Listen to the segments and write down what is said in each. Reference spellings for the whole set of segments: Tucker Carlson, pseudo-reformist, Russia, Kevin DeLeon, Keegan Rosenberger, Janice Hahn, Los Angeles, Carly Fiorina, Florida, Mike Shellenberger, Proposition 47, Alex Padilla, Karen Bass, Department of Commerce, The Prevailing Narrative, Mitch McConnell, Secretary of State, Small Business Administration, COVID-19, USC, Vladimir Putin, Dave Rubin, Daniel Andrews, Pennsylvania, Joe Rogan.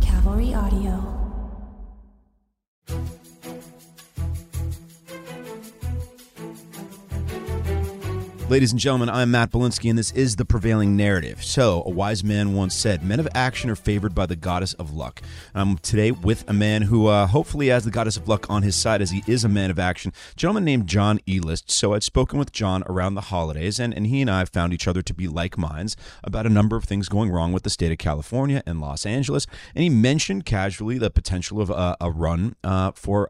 Cavalry Audio. Ladies and gentlemen, I'm Matt Belinsky, and this is The Prevailing Narrative. So, a wise man once said, men of action are favored by the goddess of luck. I'm today with a man who hopefully has the goddess of luck on his side, as he is a man of action, a gentleman named Jon Elist. So, I'd spoken with Jon around the holidays, and he and I found each other to be like minds about a number of things going wrong with the state of California and Los Angeles. And he mentioned casually the potential of a run for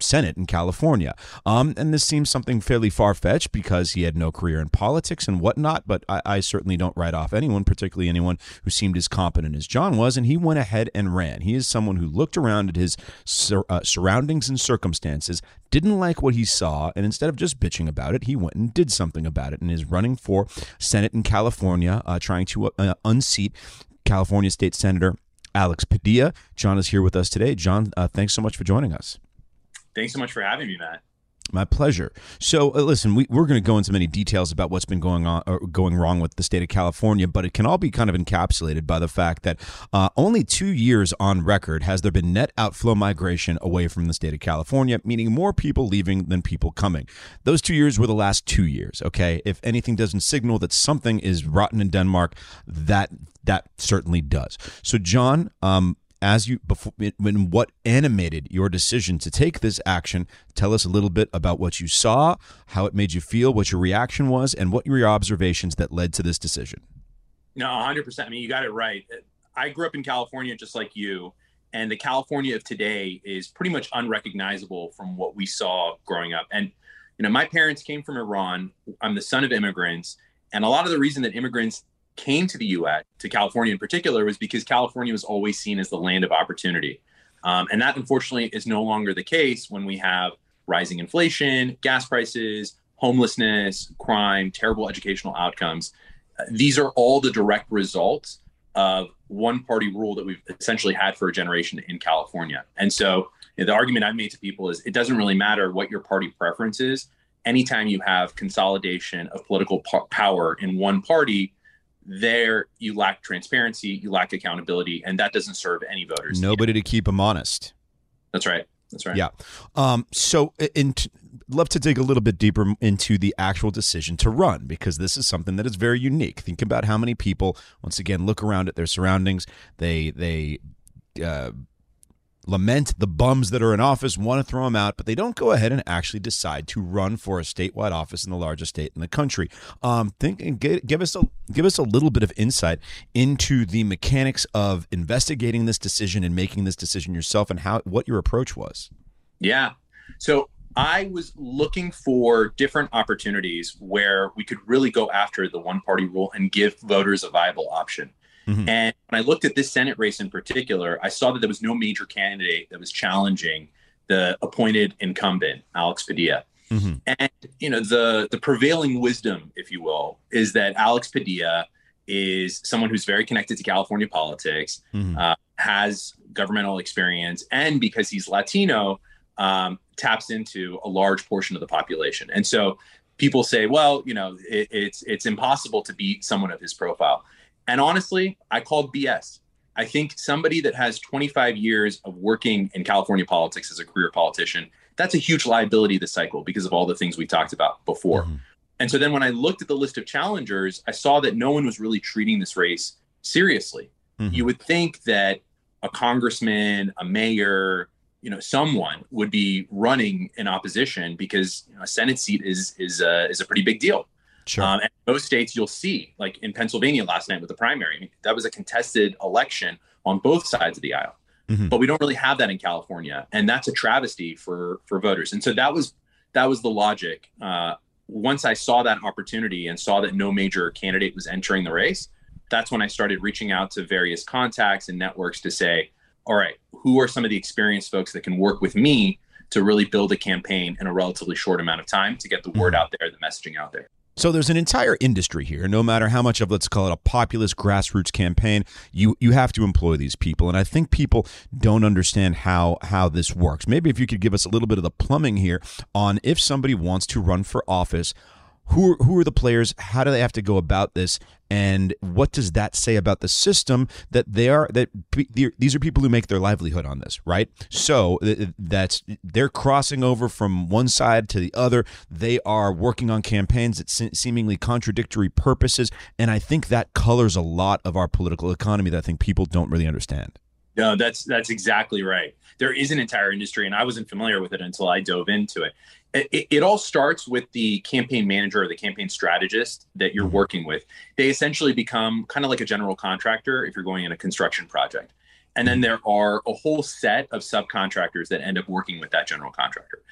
Senate in California. And this seems something fairly far-fetched because he had no career in politics and whatnot, but I certainly don't write off anyone, particularly anyone who seemed as competent as Jon was, and he went ahead and ran. He is someone who looked around at his surroundings and circumstances, didn't like what he saw, and instead of just bitching about it, he went and did something about it and is running for Senate in California, trying to unseat California State Senator Alex Padilla. Jon is here with us today. Jon, thanks so much for joining us. Thanks so much for having me, Matt. My pleasure. So, listen, we're going to go into many details about what's been going wrong with the state of California, but it can all be kind of encapsulated by the fact that only 2 years on record has there been net outflow migration away from the state of California, meaning more people leaving than people coming. Those 2 years were the last 2 years, okay? If anything doesn't signal that something is rotten in Denmark, that certainly does. So, Jon, what animated your decision to take this action? Tell us a little bit about what you saw, how it made you feel, what your reaction was, and what were your observations that led to this decision? No, 100%. I mean, you got it right. I grew up in California just like you, and the California of today is pretty much unrecognizable from what we saw growing up. And, you know, my parents came from Iran. I'm the son of immigrants. And a lot of the reason that immigrants came to the U.S., to California in particular, was because California was always seen as the land of opportunity. And that, unfortunately, is no longer the case when we have rising inflation, gas prices, homelessness, crime, terrible educational outcomes. These are all the direct results of one-party rule that we've essentially had for a generation in California. And so, you know, the argument I've made to people is it doesn't really matter what your party preference is. Anytime you have consolidation of political power in one party, there you lack transparency, you lack accountability, and that doesn't serve any voters. Nobody to keep them honest. That's right. Yeah. Love to dig a little bit deeper into the actual decision to run, because this is something that is very unique. Think about how many people, once again, look around at their surroundings. They lament the bums that are in office, want to throw them out, but they don't go ahead and actually decide to run for a statewide office in the largest state in the country. Give us a little bit of insight into the mechanics of investigating this decision and making this decision yourself, and what your approach was. Yeah. So I was looking for different opportunities where we could really go after the one-party rule and give voters a viable option. Mm-hmm. And when I looked at this Senate race in particular, I saw that there was no major candidate that was challenging the appointed incumbent, Alex Padilla. Mm-hmm. And, you know, the prevailing wisdom, if you will, is that Alex Padilla is someone who's very connected to California politics, mm-hmm. Has governmental experience, and because he's Latino, taps into a large portion of the population. And so people say, well, you know, it's impossible to beat someone of his profile. And honestly, I called BS. I think somebody that has 25 years of working in California politics as a career politician, that's a huge liability this cycle because of all the things we talked about before. Mm-hmm. And so then when I looked at the list of challengers, I saw that no one was really treating this race seriously. Mm-hmm. You would think that a congressman, a mayor, someone would be running in opposition, because a Senate seat is a pretty big deal. Sure. And most states you'll see, like in Pennsylvania last night with the primary, I mean, that was a contested election on both sides of the aisle. Mm-hmm. But we don't really have that in California, and that's a travesty for voters. And so that was the logic. Once I saw that opportunity and saw that no major candidate was entering the race, that's when I started reaching out to various contacts and networks to say, all right, who are some of the experienced folks that can work with me to really build a campaign in a relatively short amount of time to get the word out there, the messaging out there? So there's an entire industry here. No matter how much of, let's call it, a populist grassroots campaign, you have to employ these people. And I think people don't understand how this works. Maybe if you could give us a little bit of the plumbing here on if somebody wants to run for office, who are the players? How do they have to go about this? And what does that say about the system that they are, that these are people who make their livelihood on this, right? So they're crossing over from one side to the other. They are working on campaigns that seemingly contradictory purposes. And I think that colors a lot of our political economy that I think people don't really understand. No, that's exactly right. There is an entire industry, and I wasn't familiar with it until I dove into it. It all starts with the campaign manager or the campaign strategist that you're working with. They essentially become kind of like a general contractor if you're going in a construction project. And then there are a whole set of subcontractors that end up working with that general contractor.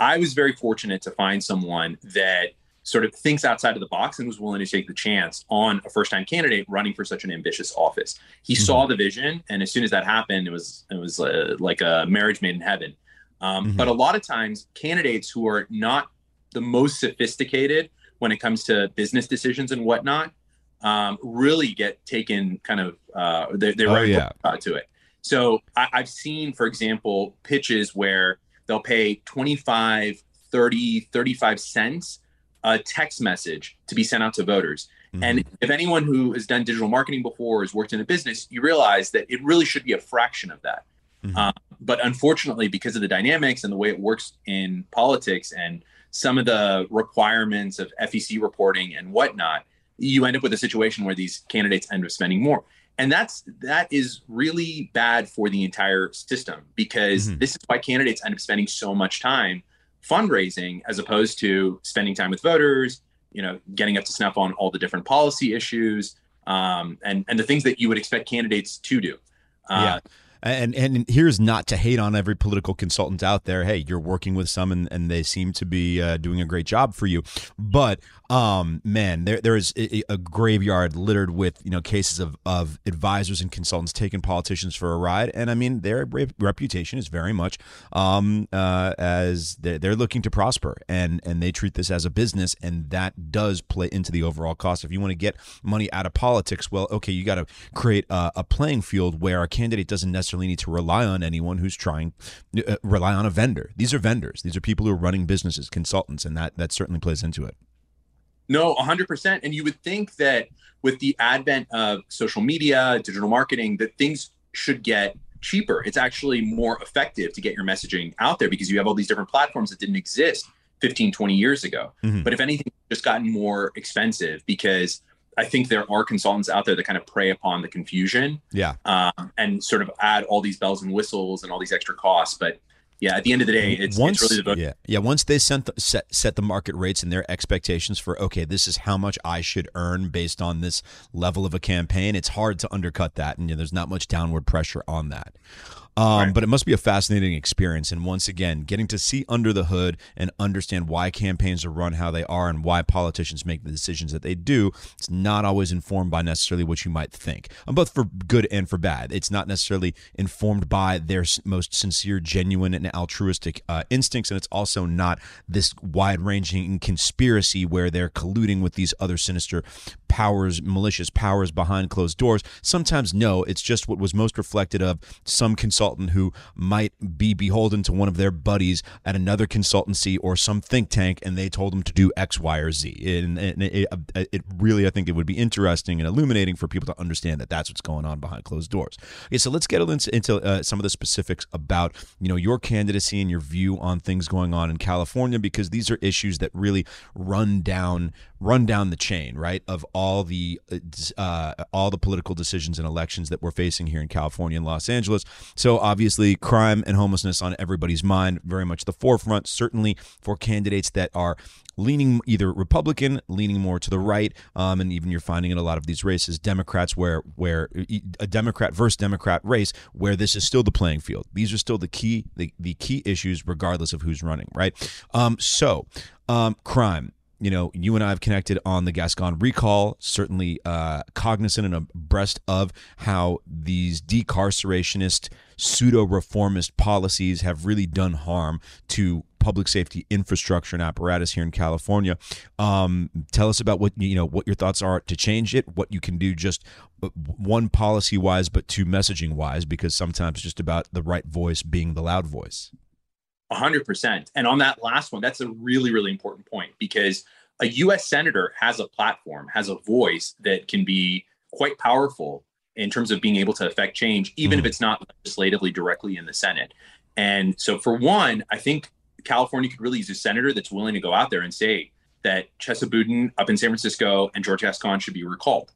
I was very fortunate to find someone that sort of thinks outside of the box and was willing to take the chance on a first-time candidate running for such an ambitious office. He saw the vision, and as soon as that happened, it was like a marriage made in heaven. But a lot of times, candidates who are not the most sophisticated when it comes to business decisions and whatnot really get taken kind of to it. So I've seen, for example, pitches where they'll pay 25, 30, 35 cents a text message to be sent out to voters. Mm-hmm. And if anyone who has done digital marketing before or has worked in a business, you realize that it really should be a fraction of that. Mm-hmm. But unfortunately, because of the dynamics and the way it works in politics and some of the requirements of FEC reporting and whatnot, you end up with a situation where these candidates end up spending more. And that is really bad for the entire system, because this is why candidates end up spending so much time fundraising as opposed to spending time with voters, getting up to snuff on all the different policy issues and the things that you would expect candidates to do. And here's not to hate on every political consultant out there. Hey, you're working with some and they seem to be doing a great job for you. But, man, there is a graveyard littered with, cases of advisors and consultants taking politicians for a ride. And I mean, their reputation is very much as they're looking to prosper, and they treat this as a business. And that does play into the overall cost. If you want to get money out of politics, well, OK, you got to create a playing field where a candidate doesn't necessarily need to rely on anyone who's trying to rely on a vendor. These are vendors. These are people who are running businesses, consultants, and that certainly plays into it. No, 100%. And you would think that with the advent of social media, digital marketing, that things should get cheaper. It's actually more effective to get your messaging out there because you have all these different platforms that didn't exist 15, 20 years ago. Mm-hmm. But if anything, it's just gotten more expensive, because I think there are consultants out there that kind of prey upon the confusion and sort of add all these bells and whistles and all these extra costs. But yeah, at the end of the day, it's really the vote. Yeah. Once they set the market rates and their expectations for, okay, this is how much I should earn based on this level of a campaign, it's hard to undercut that. And there's not much downward pressure on that. Right. But it must be a fascinating experience. And once again, getting to see under the hood and understand why campaigns are run how they are and why politicians make the decisions that they do, it's not always informed by necessarily what you might think, both for good and for bad. It's not necessarily informed by their most sincere, genuine, and altruistic instincts. And it's also not this wide-ranging conspiracy where they're colluding with these other sinister powers, malicious powers behind closed doors. Sometimes, no, it's just what was most reflected of some consultant who might be beholden to one of their buddies at another consultancy or some think tank, and they told them to do X, Y, or Z. And it really, I think it would be interesting and illuminating for people to understand that that's what's going on behind closed doors. Okay, so let's get into some of the specifics about, your candidacy and your view on things going on in California, because these are issues that really run down run down the chain, right, of all the political decisions and elections that we're facing here in California and Los Angeles. So obviously crime and homelessness on everybody's mind, very much the forefront, certainly for candidates that are leaning either Republican, leaning more to the right, and even you're finding in a lot of these races, Democrats, where a Democrat versus Democrat race, where this is still the playing field. These are still the key issues, regardless of who's running, right? Crime. You know, you and I have connected on the Gascón recall, certainly cognizant and abreast of how these decarcerationist, pseudo-reformist policies have really done harm to public safety infrastructure and apparatus here in California. Tell us about what your thoughts are to change it, what you can do, just one policy wise, but two messaging wise, because sometimes it's just about the right voice being the loud voice. 100%. And on that last one, that's a really, really important point, because a U.S. senator has a platform, has a voice that can be quite powerful in terms of being able to affect change, even if it's not legislatively directly in the Senate. And so for one, I think California could really use a senator that's willing to go out there and say that Chesa Boudin up in San Francisco and George Gascón should be recalled.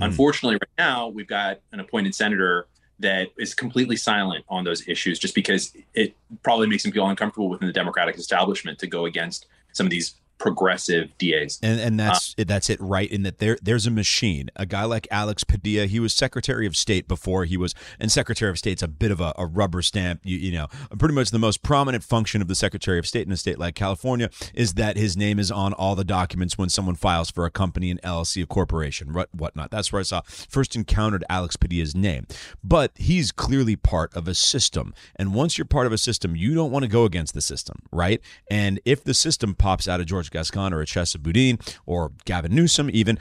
Unfortunately, right now, we've got an appointed senator that is completely silent on those issues, just because it probably makes him feel uncomfortable within the Democratic establishment to go against some of these progressive DAs. And that's it, right? In that there's a machine. A guy like Alex Padilla, he was Secretary of State before he was, and Secretary of State's a bit of a rubber stamp, you know, pretty much the most prominent function of the Secretary of State in a state like California is that his name is on all the documents when someone files for a company, an LLC, a corporation, whatnot. That's where I first encountered Alex Padilla's name. But he's clearly part of a system. And once you're part of a system, you don't want to go against the system, right? And if the system pops out of George Gascón or a Chesa Boudin or Gavin Newsom even,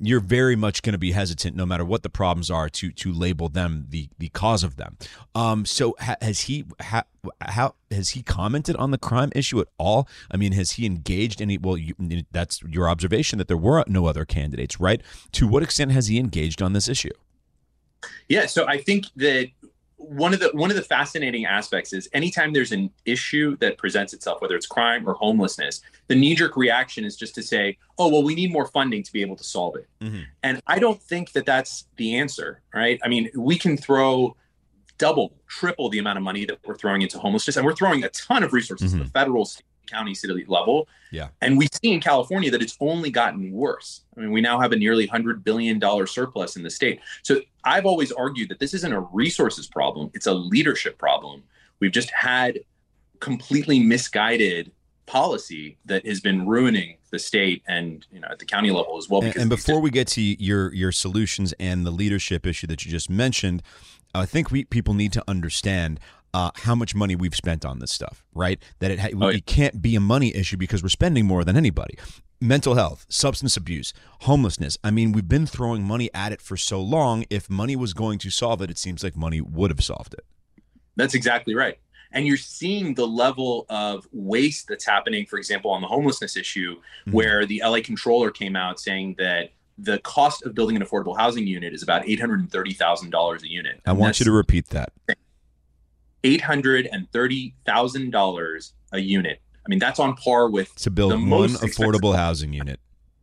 you're very much going to be hesitant, no matter what the problems are, to label them the cause of them. So has he commented on the crime issue at all? I mean, has he engaged any? Well, that's your observation that there were no other candidates, right? To what extent has he engaged on this issue? Yeah, so I think that one of the fascinating aspects is anytime there's an issue that presents itself, whether it's crime or homelessness, the knee-jerk reaction is just to say, oh, well, we need more funding to be able to solve it. Mm-hmm. And I don't think that that's the answer, right? I mean, we can throw double, triple the amount of money that we're throwing into homelessness, and we're throwing a ton of resources to the federal, state, county, city level. Yeah. And we see in California that it's only gotten worse. I mean, we now have a nearly $100 billion surplus in the state. So I've always argued that this isn't a resources problem. It's a leadership problem. We've just had completely misguided policy that has been ruining the state and, you know, at the county level as well. And before we get to your solutions and the leadership issue that you just mentioned, I think people need to understand how much money we've spent on this stuff, right? That it can't be a money issue because we're spending more than anybody. Mental health, substance abuse, homelessness. I mean, we've been throwing money at it for so long. If money was going to solve it, it seems like money would have solved it. That's exactly right. And you're seeing the level of waste that's happening, for example, on the homelessness issue, where the LA Comptroller came out saying that the cost of building an affordable housing unit is about $830,000 a unit. I want you to repeat that. $830,000 a unit. I mean, that's on par with to build one affordable housing unit.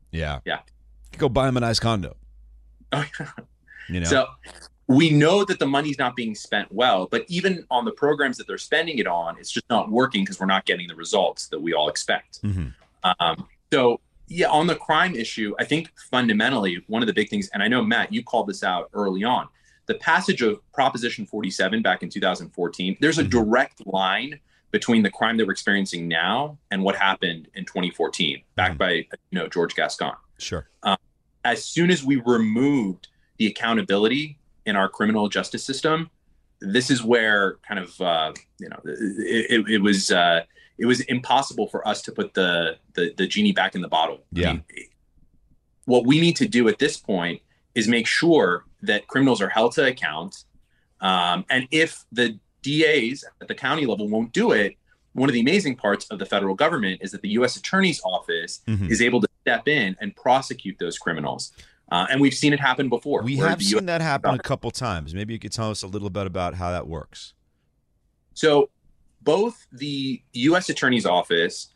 Yeah. Yeah. You go buy them a nice condo. Oh, yeah. You know. So we know that the money's not being spent well, but even on the programs that they're spending it on, it's just not working because we're not getting the results that we all expect. Mm-hmm. So, on the crime issue, I think fundamentally one of the big things, and I know, Matt, you called this out early on, the passage of Proposition 47 back in 2014, there's a direct line between the crime that we're experiencing now and what happened in 2014, backed by George Gascón. Sure. As soon as we removed the accountability in our criminal justice system, this is where kind of it was impossible for us to put the genie back in the bottle. Yeah. I mean, what we need to do at this point is make sure that criminals are held to account. And if the DAs at the county level won't do it, one of the amazing parts of the federal government is that the U.S. Attorney's Office is able to step in and prosecute those criminals. And we've seen it happen before. We have seen that happen a couple times. Maybe you could tell us a little bit about how that works. So both the U.S. Attorney's Office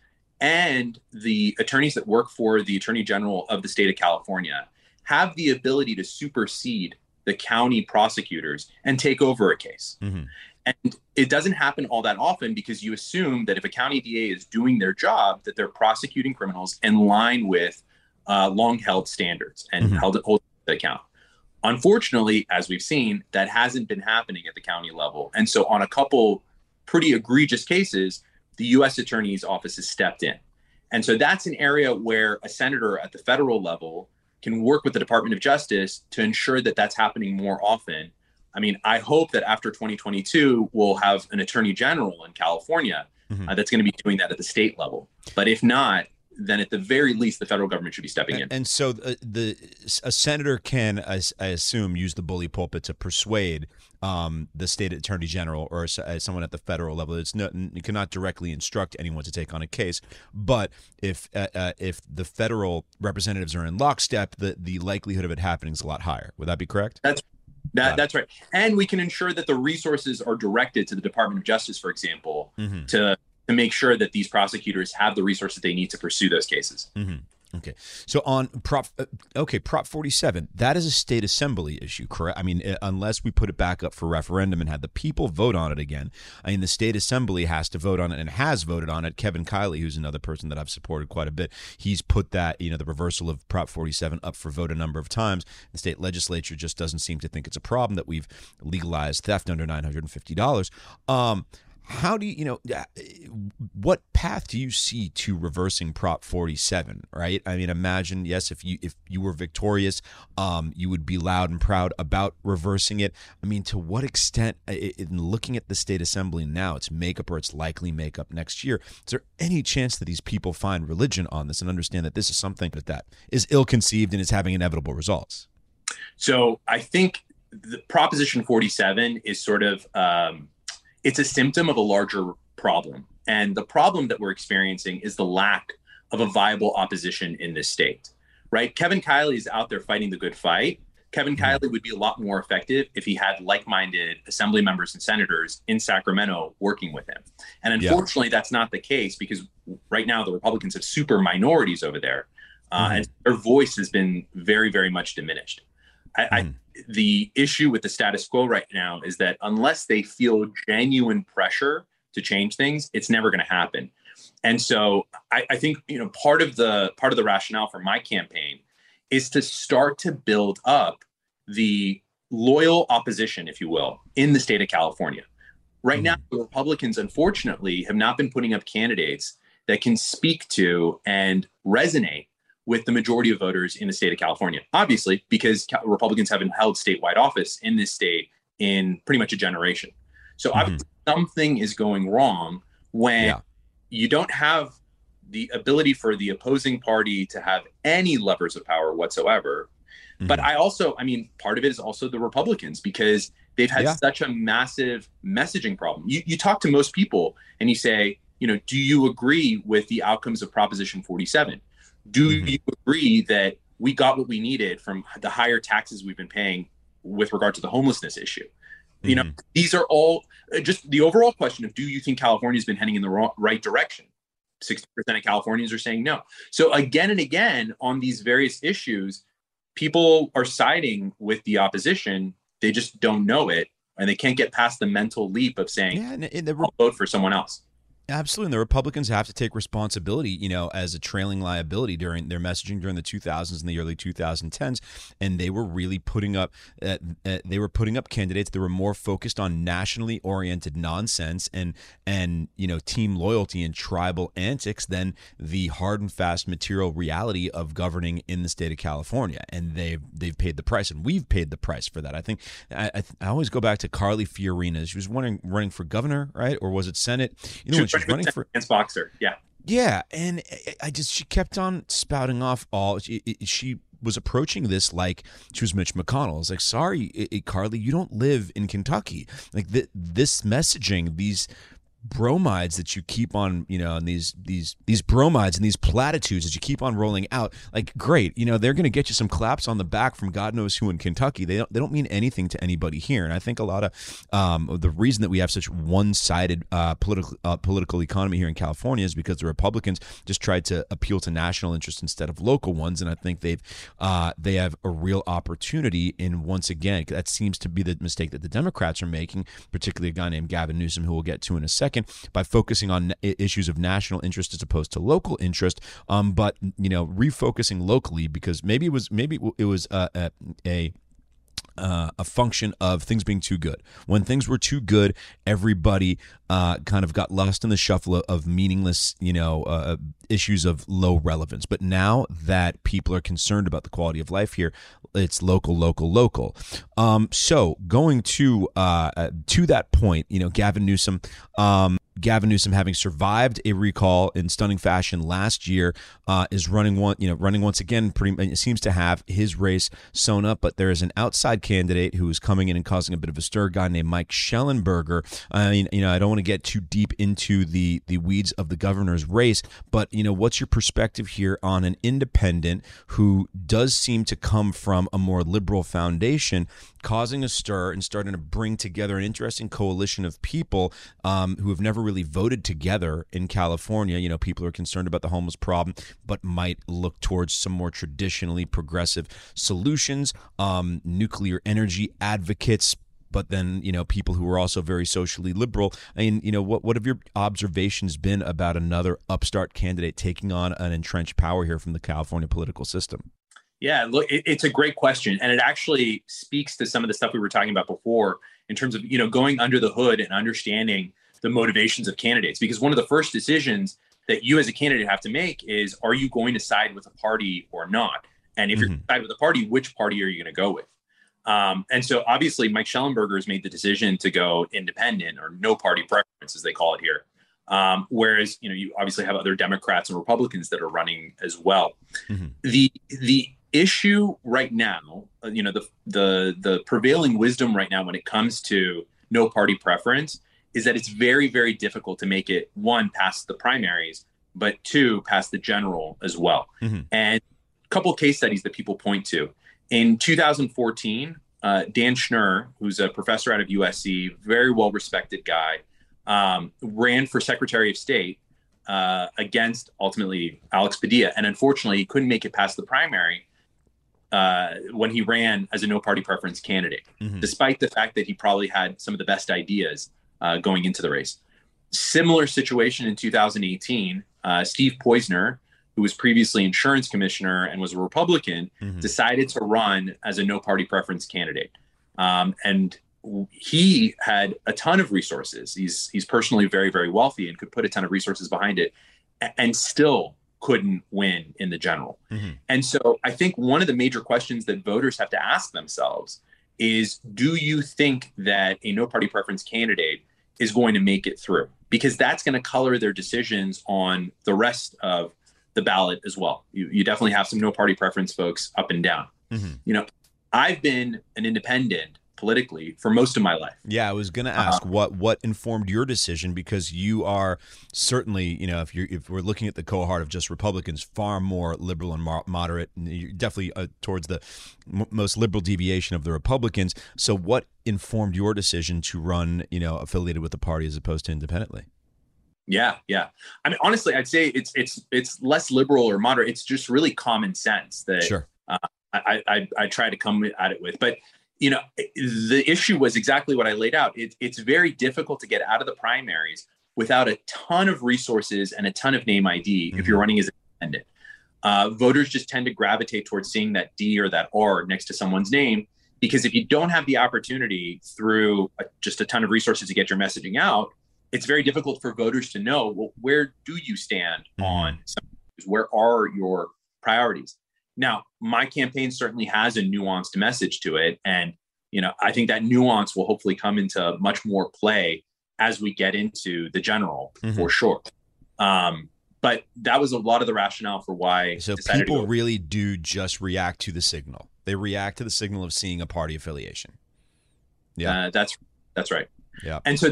and the attorneys that work for the Attorney General of the state of California have the ability to supersede the county prosecutors and take over a case. Mm-hmm. And it doesn't happen all that often because you assume that if a county DA is doing their job, that they're prosecuting criminals in line with long-held standards and mm-hmm. held to account. Unfortunately, as we've seen, that hasn't been happening at the county level. And so on a couple pretty egregious cases, the U.S. Attorney's Office has stepped in. And so that's an area where a senator at the federal level can work with the Department of Justice to ensure that that's happening more often. I mean, I hope that after 2022, we'll have an attorney general in California mm-hmm. That's going to be doing that at the state level. But if not, then at the very least, the federal government should be stepping in. And so a senator can, I assume, use the bully pulpit to persuade the state attorney general or someone at the federal level. You cannot directly instruct anyone to take on a case. But if the federal representatives are in lockstep, the likelihood of it happening is a lot higher. Would that be correct? That's right. And we can ensure that the resources are directed to the Department of Justice, for example, mm-hmm. to make sure that these prosecutors have the resources they need to pursue those cases. Mm-hmm. Okay. So on Prop 47, that is a state assembly issue, correct? I mean, unless we put it back up for referendum and had the people vote on it again, I mean, the state assembly has to vote on it and has voted on it. Kevin Kiley, who's another person that I've supported quite a bit, he's put that, the reversal of Prop 47 up for vote a number of times. The state legislature just doesn't seem to think it's a problem that we've legalized theft under $950. How do what path do you see to reversing Prop 47, right? I mean, imagine, yes, if you were victorious, you would be loud and proud about reversing it. I mean, to what extent, in looking at the state assembly now, it's makeup or it's likely makeup next year, is there any chance that these people find religion on this and understand that this is something that is ill-conceived and is having inevitable results? So I think the Proposition 47 is sort of... it's a symptom of a larger problem. And the problem that we're experiencing is the lack of a viable opposition in this state, right? Kevin Kiley is out there fighting the good fight. Kevin Kiley would be a lot more effective if he had like-minded assembly members and senators in Sacramento working with him. And unfortunately, that's not the case because right now the Republicans have super minorities over there. And their voice has been very, very much diminished. The issue with the status quo right now is that unless they feel genuine pressure to change things, it's never going to happen. And so I think, part of the rationale for my campaign is to start to build up the loyal opposition, if you will, in the state of California. Right now, the Republicans, unfortunately, have not been putting up candidates that can speak to and resonate with the majority of voters in the state of California, obviously, because Republicans haven't held statewide office in this state in pretty much a generation. So obviously something is going wrong when you don't have the ability for the opposing party to have any levers of power whatsoever. Mm-hmm. But part of it is also the Republicans, because they've had such a massive messaging problem. You talk to most people and you say, do you agree with the outcomes of Proposition 47? Do you agree that we got what we needed from the higher taxes we've been paying with regard to the homelessness issue? Mm-hmm. These are all just the overall question of, do you think California's been heading in the right direction? 60% of Californians are saying no. So again and again on these various issues, people are siding with the opposition. They just don't know it, and they can't get past the mental leap of saying, I'll vote for someone else. Absolutely. And the Republicans have to take responsibility, as a trailing liability during their messaging during the 2000s and the early 2010s. And they were really putting up candidates that were more focused on nationally oriented nonsense and team loyalty and tribal antics than the hard and fast material reality of governing in the state of California. And they've paid the price, and we've paid the price for that. I think I always go back to Carly Fiorina. She was running for governor, right? Or was it Senate? She's running for boxer. Yeah. And she kept on spouting off she was approaching this like she was Mitch McConnell. It's like, sorry, Carly, you don't live in Kentucky. Like this messaging, these bromides that you keep on, you know, and these bromides and these platitudes that you keep on rolling out, like, great, you know, they're going to get you some claps on the back from God knows who in Kentucky. They don't mean anything to anybody here. And I think a lot of the reason that we have such one-sided political economy here in California is because the Republicans just tried to appeal to national interests instead of local ones. And I think they have a real opportunity. And once again, that seems to be the mistake that the Democrats are making, particularly a guy named Gavin Newsom, who we'll get to in a second, by focusing on issues of national interest as opposed to local interest, but, you know, refocusing locally, because maybe it was a function of things being too good. When things were too good, everybody kind of got lost in the shuffle of meaningless, you know, issues of low relevance. But now that people are concerned about the quality of life here, it's local. So going to that point, you know, Gavin Newsom, having survived a recall in stunning fashion last year, is running once again. Pretty seems to have his race sewn up, but there is an outside candidate who is coming in and causing a bit of a stir. A guy named Mike Shellenberger. I mean, you know, I don't want to get too deep into the weeds of the governor's race, but, you know, what's your perspective here on an independent who does seem to come from a more liberal foundation, causing a stir and starting to bring together an interesting coalition of people who have never really voted together in California. You know, people are concerned about the homeless problem, but might look towards some more traditionally progressive solutions, nuclear energy advocates, but then, you know, people who are also very socially liberal. I mean, you know, what have your observations been about another upstart candidate taking on an entrenched power here from the California political system? Yeah, look, it's a great question. And it actually speaks to some of the stuff we were talking about before in terms of, you know, going under the hood and understanding the motivations of candidates, because one of the first decisions that you as a candidate have to make is, are you going to side with a party or not? And if you're going to side with a party, which party are you going to go with? And so obviously Mike Shellenberger has made the decision to go independent, or no party preference, as they call it here. Whereas, you know, you obviously have other Democrats and Republicans that are running as well. Mm-hmm. The issue right now, you know, the prevailing wisdom right now when it comes to no party preference is that it's very, very difficult to make it, one, past the primaries, but two, past the general as well. Mm-hmm. And a couple of case studies that people point to. In 2014, Dan Schnur, who's a professor out of USC, very well-respected guy, ran for Secretary of State against, ultimately, Alex Padilla. And unfortunately, he couldn't make it past the primary when he ran as a no-party preference candidate, mm-hmm. despite the fact that he probably had some of the best ideas going into the race. Similar situation in 2018, Steve Poizner, who was previously insurance commissioner and was a Republican, mm-hmm. decided to run as a no party preference candidate. And he had a ton of resources. He's personally very, very wealthy and could put a ton of resources behind it, and still couldn't win in the general. Mm-hmm. And so I think one of the major questions that voters have to ask themselves is, do you think that a no party preference candidate is going to make it through? Because that's going to color their decisions on the rest of the ballot as well. You definitely have some no party preference folks up and down. Mm-hmm. You know, I've been an independent politically for most of my life. Yeah, I was going to ask what informed your decision, because you are certainly, you know, if we're looking at the cohort of just Republicans, far more liberal and moderate, and you're definitely towards the most liberal deviation of the Republicans. So what informed your decision to run, you know, affiliated with the party as opposed to independently? Yeah. I mean, honestly, I'd say it's less liberal or moderate. It's just really common sense that sure. I try to come at it with. But, you know, the issue was exactly what I laid out. It's very difficult to get out of the primaries without a ton of resources and a ton of name ID mm-hmm. if you're running as independent. Voters just tend to gravitate towards seeing that D or that R next to someone's name, because if you don't have the opportunity through just a ton of resources to get your messaging out, it's very difficult for voters to know, well, where do you stand mm-hmm. on some issues? Where are your priorities? Now, my campaign certainly has a nuanced message to it. And, you know, I think that nuance will hopefully come into much more play as we get into the general mm-hmm. for sure. But that was a lot of the rationale for why. So people really do just react to the signal. They react to the signal of seeing a party affiliation. Yeah, that's right. Yeah. And so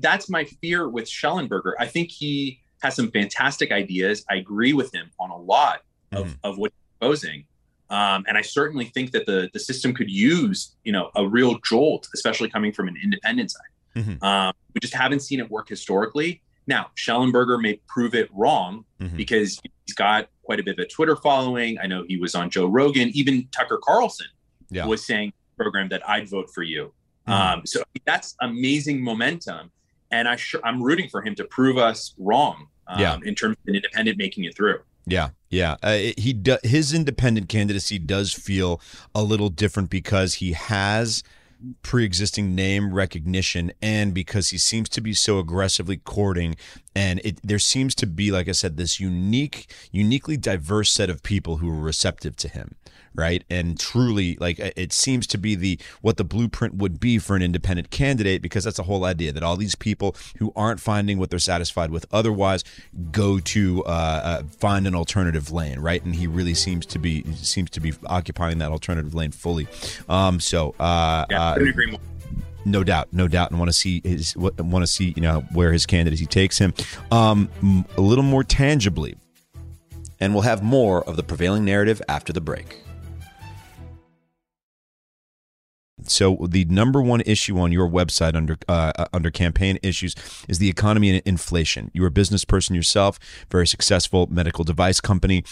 that's my fear with Shellenberger. I think he has some fantastic ideas. I agree with him on a lot of what he's proposing. And I certainly think that the system could use, a real jolt, especially coming from an independent side. Mm-hmm. We just haven't seen it work historically. Now, Shellenberger may prove it wrong because he's got quite a bit of a Twitter following. I know he was on Joe Rogan. Even Tucker Carlson was saying program that I'd vote for you. So that's amazing momentum. And I'm rooting for him to prove us wrong in terms of an independent making it through. Yeah. Yeah. His independent candidacy does feel a little different because he has pre-existing name recognition and because he seems to be so aggressively courting. And there seems to be, like I said, this uniquely diverse set of people who are receptive to him. Right. And truly, like, it seems to be what the blueprint would be for an independent candidate, because that's the whole idea, that all these people who aren't finding what they're satisfied with otherwise go to find an alternative lane. Right. And he really seems to be occupying that alternative lane fully. I couldn't agree more. No doubt, and want to see where his candidacy takes him a little more tangibly. And we'll have more of The Prevailing Narrative after the break. So the number one issue on your website under campaign issues is the economy and inflation. You're a business person yourself, very successful medical device company.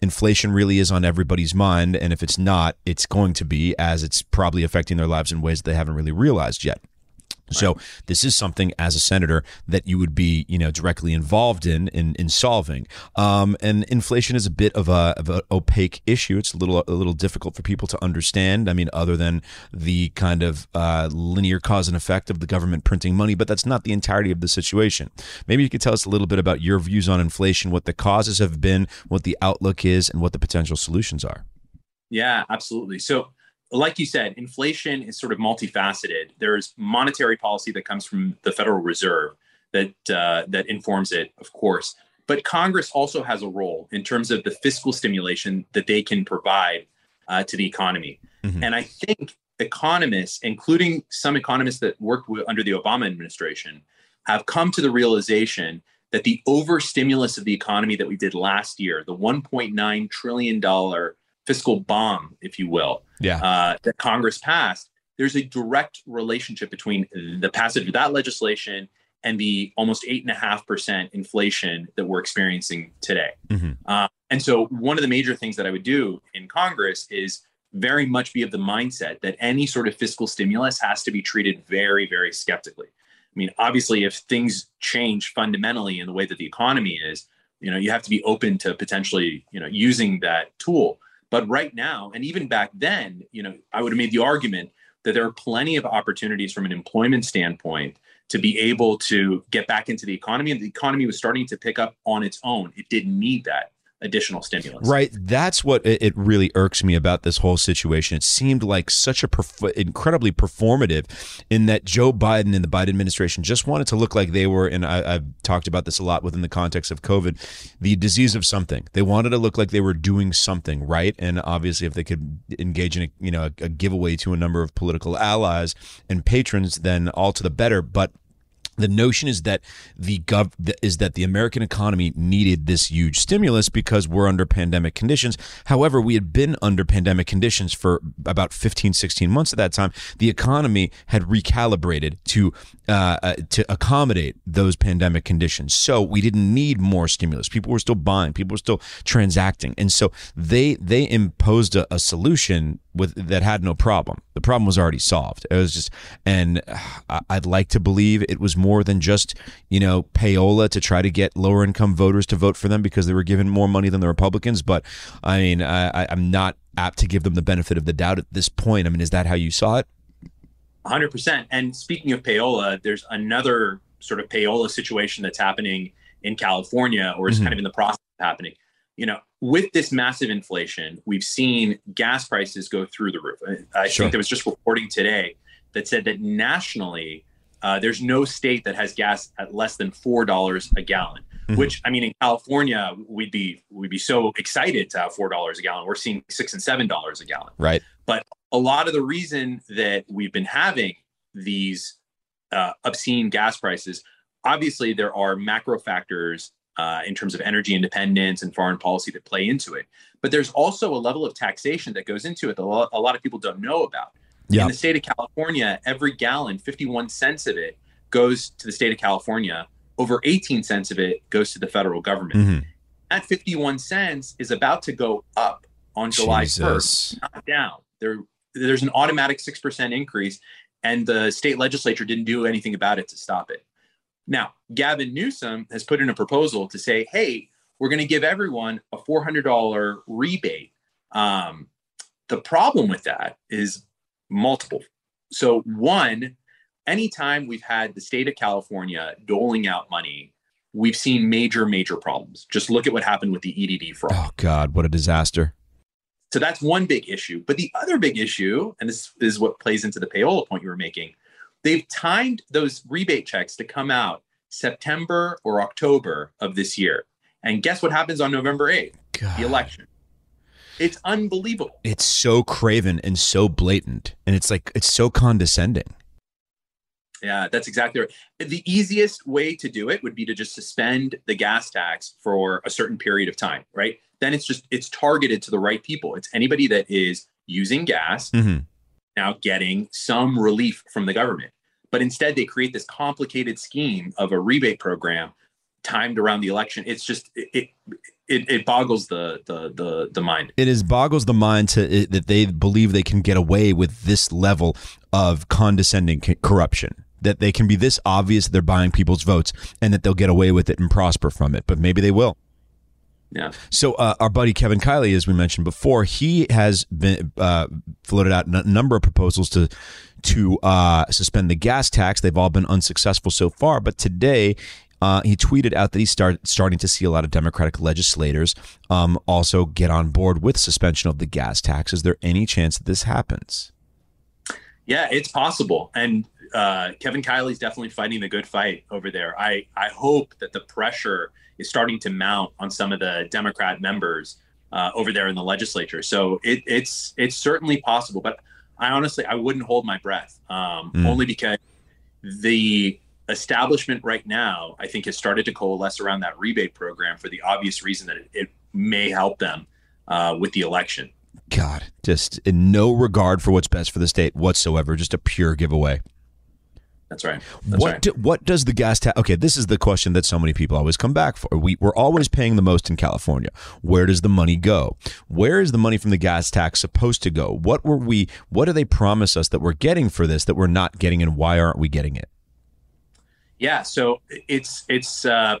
Inflation really is on everybody's mind. And if it's not, it's going to be, as it's probably affecting their lives in ways that they haven't really realized yet. So this is something as a senator that you would be, directly involved in solving. And inflation is a bit of an opaque issue. It's a little difficult for people to understand. I mean, other than the kind of linear cause and effect of the government printing money, but that's not the entirety of the situation. Maybe you could tell us a little bit about your views on inflation, what the causes have been, what the outlook is, and what the potential solutions are. Yeah, absolutely. So, like you said, inflation is sort of multifaceted. There's monetary policy that comes from the Federal Reserve that informs it, of course. But Congress also has a role in terms of the fiscal stimulation that they can provide to the economy. Mm-hmm. And I think economists, including some economists that worked under the Obama administration, have come to the realization that the overstimulus of the economy that we did last year, the $1.9 trillion fiscal bomb, if you will, that Congress passed, there's a direct relationship between the passage of that legislation and the almost 8.5% inflation that we're experiencing today. Mm-hmm. And so one of the major things that I would do in Congress is very much be of the mindset that any sort of fiscal stimulus has to be treated very, very skeptically. I mean, obviously, if things change fundamentally in the way that the economy is, you have to be open to potentially, using that tool. But right now, and even back then, I would have made the argument that there are plenty of opportunities from an employment standpoint to be able to get back into the economy. And the economy was starting to pick up on its own. It didn't need that additional stimulus. Right. That's what it really irks me about this whole situation. It seemed like such a incredibly performative, in that Joe Biden and the Biden administration just wanted to look like they were, and I've talked about this a lot within the context of COVID, the disease of something. They wanted to look like they were doing something right. And obviously, if they could engage in a giveaway to a number of political allies and patrons, then all to the better. But the notion is that the American economy needed this huge stimulus because we're under pandemic conditions. However, we had been under pandemic conditions for about 15, 16 months at that time. The economy had recalibrated to accommodate those pandemic conditions. So we didn't need more stimulus. People were still buying. People were still transacting. And so they imposed a solution that had no problem. The problem was already solved. It was just, and I'd like to believe it was more than just, payola to try to get lower income voters to vote for them because they were given more money than the Republicans. But I mean, I'm not apt to give them the benefit of the doubt at this point. I mean, is that how you saw it? 100%. And speaking of payola, there's another sort of payola situation that's happening in California, or is kind of in the process of happening. With this massive inflation, we've seen gas prices go through the roof. I think there was just reporting today that said that nationally, there's no state that has gas at less than $4 a gallon, which, I mean, in California, we'd be so excited to have $4 a gallon. We're seeing $6 and $7 a gallon. Right. But a lot of the reason that we've been having these obscene gas prices. Obviously, there are macro factors in terms of energy independence and foreign policy that play into it. But there's also a level of taxation that goes into it that a lot of people don't know about. Yep. In the state of California, every gallon, 51 cents of it goes to the state of California. Over 18 cents of it goes to the federal government. Mm-hmm. That 51 cents is about to go up on July 1st, not down. There's an automatic 6% increase, and the state legislature didn't do anything about it to stop it. Now, Gavin Newsom has put in a proposal to say, hey, we're going to give everyone a $400 rebate. The problem with that is multiple. So one, anytime we've had the state of California doling out money, we've seen major, major problems. Just look at what happened with the EDD fraud. Oh, God, what a disaster. So that's one big issue. But the other big issue, and this is what plays into the payola point you were making, they've timed those rebate checks to come out September or October of this year. And guess what happens on November 8th? God. The election. It's unbelievable. It's so craven and so blatant. And it's like, it's so condescending. Yeah, that's exactly right. The easiest way to do it would be to just suspend the gas tax for a certain period of time, right? Then it's targeted to the right people. It's anybody that is using gas mm-hmm. now getting some relief from the government. But instead, they create this complicated scheme of a rebate program timed around the election. It's just it boggles the mind. It is boggles the mind that they believe they can get away with this level of condescending corruption. That they can be this obvious they're buying people's votes and that they'll get away with it and prosper from it. But maybe they will. Yeah. So our buddy Kevin Kiley, as we mentioned before, he has been floated out a number of proposals to suspend the gas tax. They've all been unsuccessful so far. But today he tweeted out that he's starting to see a lot of Democratic legislators also get on board with suspension of the gas tax. Is there any chance that this happens? Yeah, it's possible. And Kevin Kiley's definitely fighting the good fight over there. I hope that the pressure is starting to mount on some of the Democrat members over there in the legislature. So it's certainly possible, but I honestly wouldn't hold my breath only because the establishment right now, I think, has started to coalesce around that rebate program for the obvious reason that it may help them with the election. God, just in no regard for what's best for the state whatsoever. Just a pure giveaway. That's right. What does the gas tax? Okay, this is the question that so many people always come back for. We're always paying the most in California. Where does the money go? Where is the money from the gas tax supposed to go? What do they promise us that we're getting for this that we're not getting, and why aren't we getting it? Yeah, so it's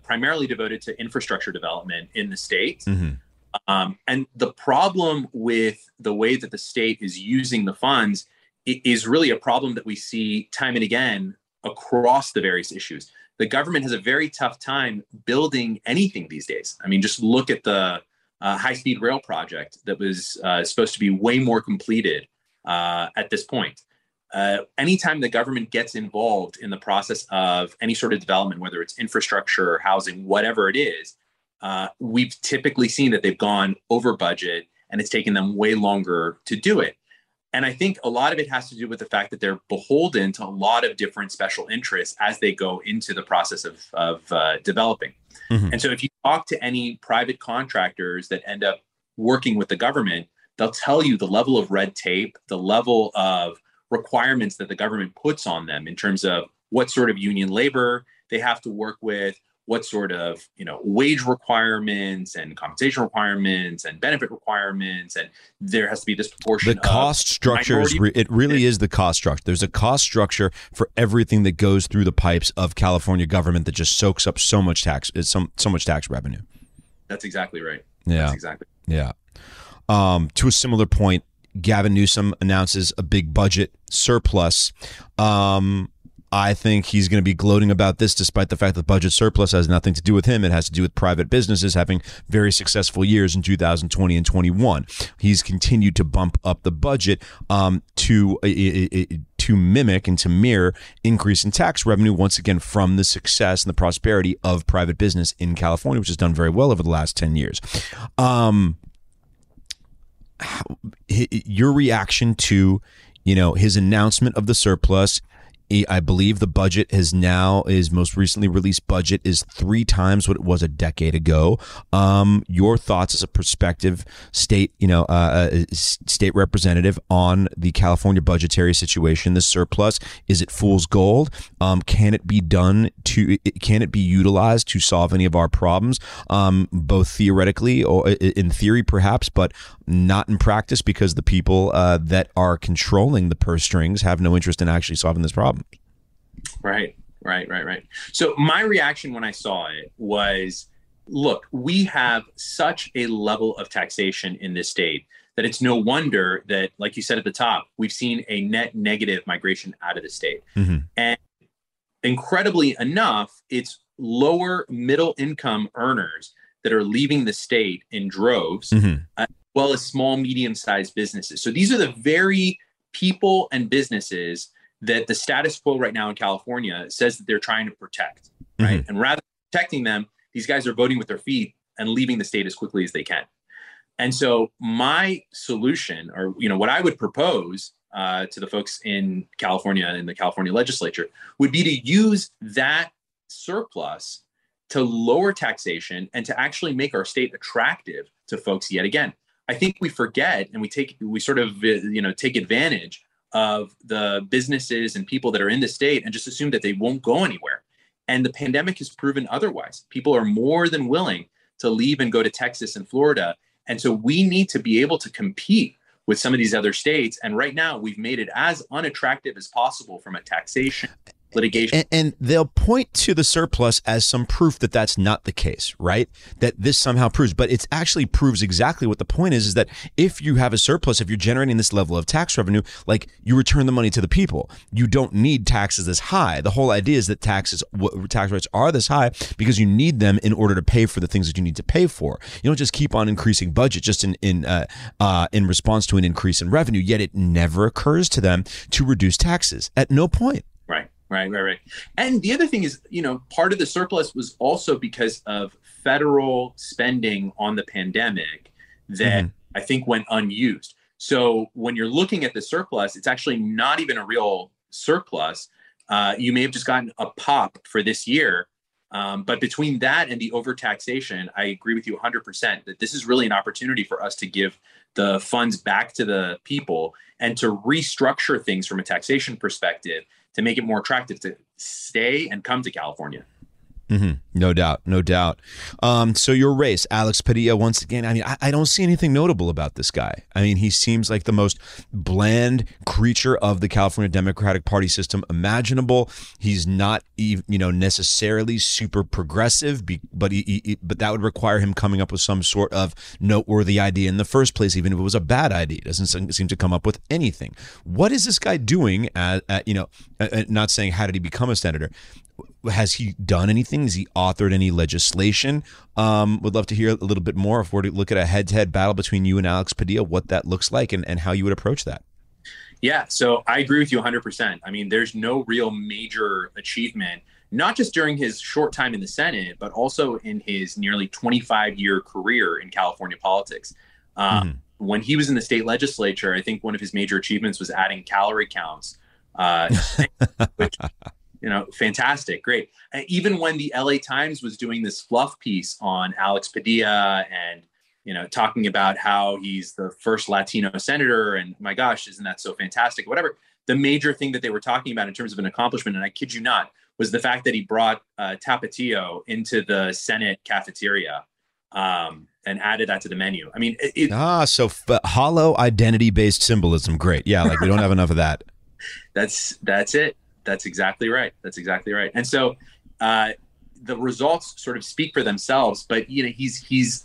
primarily devoted to infrastructure development in the state. Mm-hmm. And the problem with the way that the state is using the funds is really a problem that we see time and again across the various issues. The government has a very tough time building anything these days. I mean, just look at the high-speed rail project that was supposed to be way more completed at this point. Anytime the government gets involved in the process of any sort of development, whether it's infrastructure or housing, whatever it is, we've typically seen that they've gone over budget and it's taken them way longer to do it. And I think a lot of it has to do with the fact that they're beholden to a lot of different special interests as they go into the process of developing. Mm-hmm. And so if you talk to any private contractors that end up working with the government, they'll tell you the level of red tape, the level of requirements that the government puts on them in terms of what sort of union labor they have to work with, what sort of wage requirements and compensation requirements and benefit requirements, and there has to be this proportion. The cost structure is the cost structure. There's a cost structure for everything that goes through the pipes of California government that just soaks up so much tax, so much tax revenue. That's exactly right. Yeah, that's exactly. Yeah. To a similar point, Gavin Newsom announces a big budget surplus. I think he's going to be gloating about this, despite the fact that budget surplus has nothing to do with him. It has to do with private businesses having very successful years in 2020 and 21. He's continued to bump up the budget to mimic and to mirror increase in tax revenue, once again, from the success and the prosperity of private business in California, which has done very well over the last 10 years. Your reaction to, his announcement of the surplus, I believe the budget has now is most recently released budget is 3 times what it was a decade ago. Your thoughts as a prospective state, state representative on the California budgetary situation, the surplus, is it fool's gold? Can it be done to, can it be utilized to solve any of our problems? Both theoretically or in theory, perhaps, but not in practice because the people that are controlling the purse strings have no interest in actually solving this problem. Right. So my reaction when I saw it was, look, we have such a level of taxation in this state that it's no wonder that, like you said at the top, we've seen a net negative migration out of the state. Mm-hmm. And incredibly enough, it's lower middle income earners that are leaving the state in droves, mm-hmm. as well as small, medium-sized businesses. So these are the very people and businesses that the status quo right now in California says that they're trying to protect, right? Mm-hmm. And rather than protecting them, these guys are voting with their feet and leaving the state as quickly as they can. And so my solution, or what I would propose to the folks in California and in the California legislature, would be to use that surplus to lower taxation and to actually make our state attractive to folks yet again. I think we forget and we take advantage of the businesses and people that are in the state and just assume that they won't go anywhere. And the pandemic has proven otherwise. People are more than willing to leave and go to Texas and Florida. And so we need to be able to compete with some of these other states. And right now we've made it as unattractive as possible from a taxation litigation. And they'll point to the surplus as some proof that that's not the case, right? That this somehow proves, but it actually proves exactly what the point is that if you have a surplus, if you're generating this level of tax revenue, like you return the money to the people. You don't need taxes this high. The whole idea is that tax rates are this high because you need them in order to pay for the things that you need to pay for. You don't just keep on increasing budget just in response to an increase in revenue, yet it never occurs to them to reduce taxes at no point. Right. And the other thing is, part of the surplus was also because of federal spending on the pandemic that mm-hmm. I think went unused. So when you're looking at the surplus, it's actually not even a real surplus. You may have just gotten a pop for this year. But between that and the overtaxation, I agree with you 100% that this is really an opportunity for us to give the funds back to the people and to restructure things from a taxation perspective to make it more attractive to stay and come to California. Mm-hmm. No doubt. So your race, Alex Padilla, once again, I don't see anything notable about this guy. He seems like the most bland creature of the California Democratic Party system imaginable. He's not even, necessarily super progressive, but that would require him coming up with some sort of noteworthy idea in the first place, even if it was a bad idea. It doesn't seem to come up with anything. What is this guy doing? Not saying how did he become a senator? Has he done anything? Has he authored any legislation? Would love to hear a little bit more if we're to look at a head-to-head battle between you and Alex Padilla, what that looks like and how you would approach that. Yeah, so I agree with you 100%. There's no real major achievement, not just during his short time in the Senate, but also in his nearly 25-year career in California politics. When he was in the state legislature, I think one of his major achievements was adding calorie counts, which fantastic, great. Even when the LA Times was doing this fluff piece on Alex Padilla and, talking about how he's the first Latino senator and my gosh, isn't that so fantastic, whatever. The major thing that they were talking about in terms of an accomplishment, and I kid you not, was the fact that he brought Tapatio into the Senate cafeteria and added that to the menu. Hollow identity-based symbolism, great. Yeah, like we don't have enough of that. That's it. That's exactly right. And so the results sort of speak for themselves. But, he's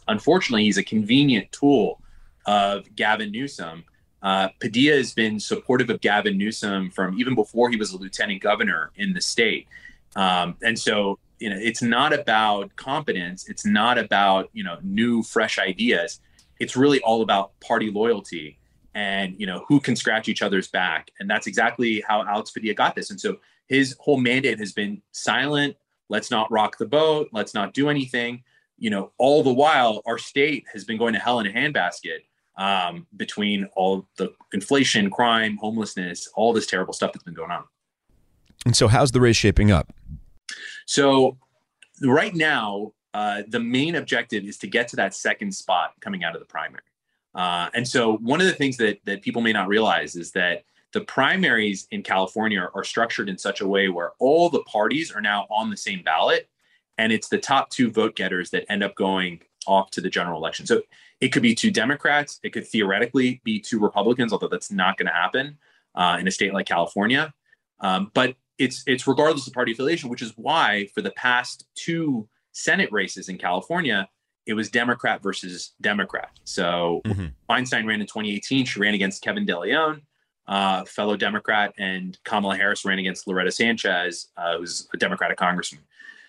a convenient tool of Gavin Newsom. Padilla has been supportive of Gavin Newsom from even before he was a lieutenant governor in the state. And so, it's not about competence. It's not about, new, fresh ideas. It's really all about party loyalty. And, who can scratch each other's back. And that's exactly how Alex Padilla got this. And so his whole mandate has been silent. Let's not rock the boat. Let's not do anything. All the while, our state has been going to hell in a handbasket between all the inflation, crime, homelessness, all this terrible stuff that's been going on. And so how's the race shaping up? So right now, the main objective is to get to that second spot coming out of the primary. And so one of the things that people may not realize is that the primaries in California are structured in such a way where all the parties are now on the same ballot, and it's the top two vote getters that end up going off to the general election. So it could be two Democrats. It could theoretically be two Republicans, although that's not going to happen in a state like California. But it's regardless of party affiliation, which is why for the past two Senate races in California, it was Democrat versus Democrat. So Feinstein ran in 2018. She ran against Kevin DeLeon, fellow Democrat, and Kamala Harris ran against Loretta Sanchez, who's a Democratic congressman.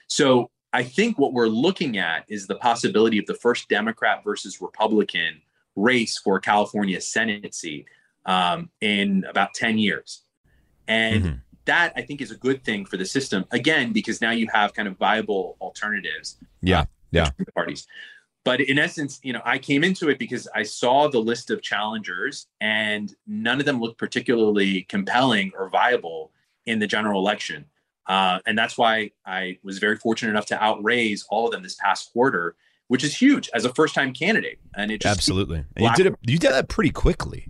So I think what we're looking at is the possibility of the first Democrat versus Republican race for California Senate seat in about 10 years. And that, I think, is a good thing for the system, again, because now you have kind of viable alternatives. Yeah. Parties. But in essence, you know, I came into it because I saw the list of challengers and none of them looked particularly compelling or viable in the general election. And that's why I was very fortunate enough to outraise all of them this past quarter, which is huge as a first-time candidate. And it just absolutely. And you did that pretty quickly.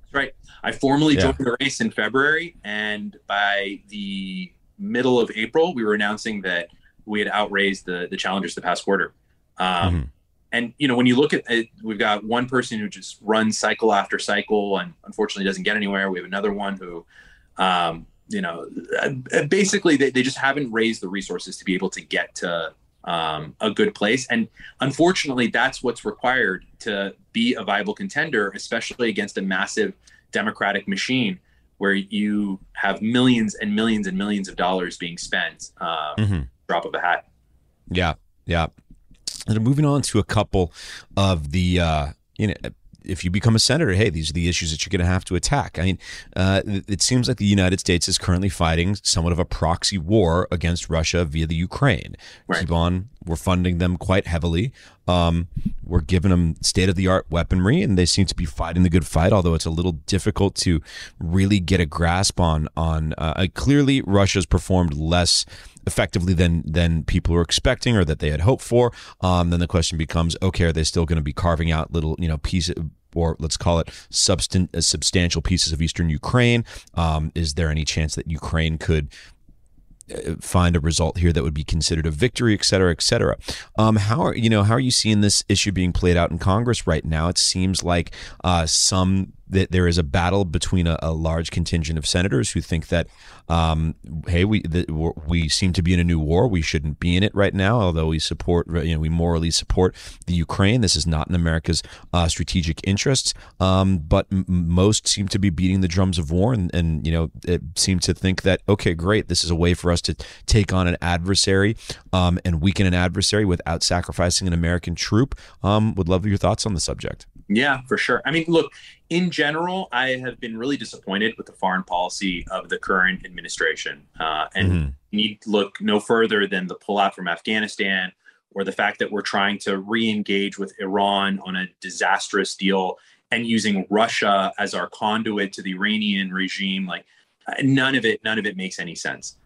That's right. I formally joined the race in February, and by the middle of April, we were announcing that we had outraised the challengers the past quarter. And, you know, when you look at it, we've got one person who just runs cycle after cycle and unfortunately doesn't get anywhere. We have another one who, you know, basically they just haven't raised the resources to be able to get to a good place. And unfortunately, that's what's required to be a viable contender, especially against a massive Democratic machine where you have millions and millions and millions of dollars being spent. Drop of a hat. Yeah. And moving on to a couple of the, you know, if you become a senator, hey, these are the issues that you're going to have to attack. I mean, it seems like the United States is currently fighting somewhat of a proxy war against Russia via the Ukraine. Right. Keep on, we're funding them quite heavily. We're giving them state-of-the-art weaponry, and they seem to be fighting the good fight, although it's a little difficult to really get a grasp on. Clearly, Russia's performed less effectively than people were expecting or that they had hoped for. Then the question becomes, okay, are they still going to be carving out little, you know, pieces, or let's call it substantial pieces of eastern Ukraine? Is there any chance that Ukraine could find a result here that would be considered a victory, et cetera, et cetera? How are you seeing this issue being played out in Congress right now? It seems like that there is a battle between a large contingent of senators who think that, hey, we seem to be in a new war. We shouldn't be in it right now. Although we support, you know, we morally support the Ukraine. This is not in America's strategic interests. But most seem to be beating the drums of war, and you know, it seem to think that, okay, great, this is a way for us to take on an adversary and weaken an adversary without sacrificing an American troop. Would love your thoughts on the subject. Yeah, for sure. I mean, look, in general, I have been really disappointed with the foreign policy of the current administration. And need look no further than the pullout from Afghanistan or the fact that we're trying to re-engage with Iran on a disastrous deal and using Russia as our conduit to the Iranian regime. Like none of it makes any sense.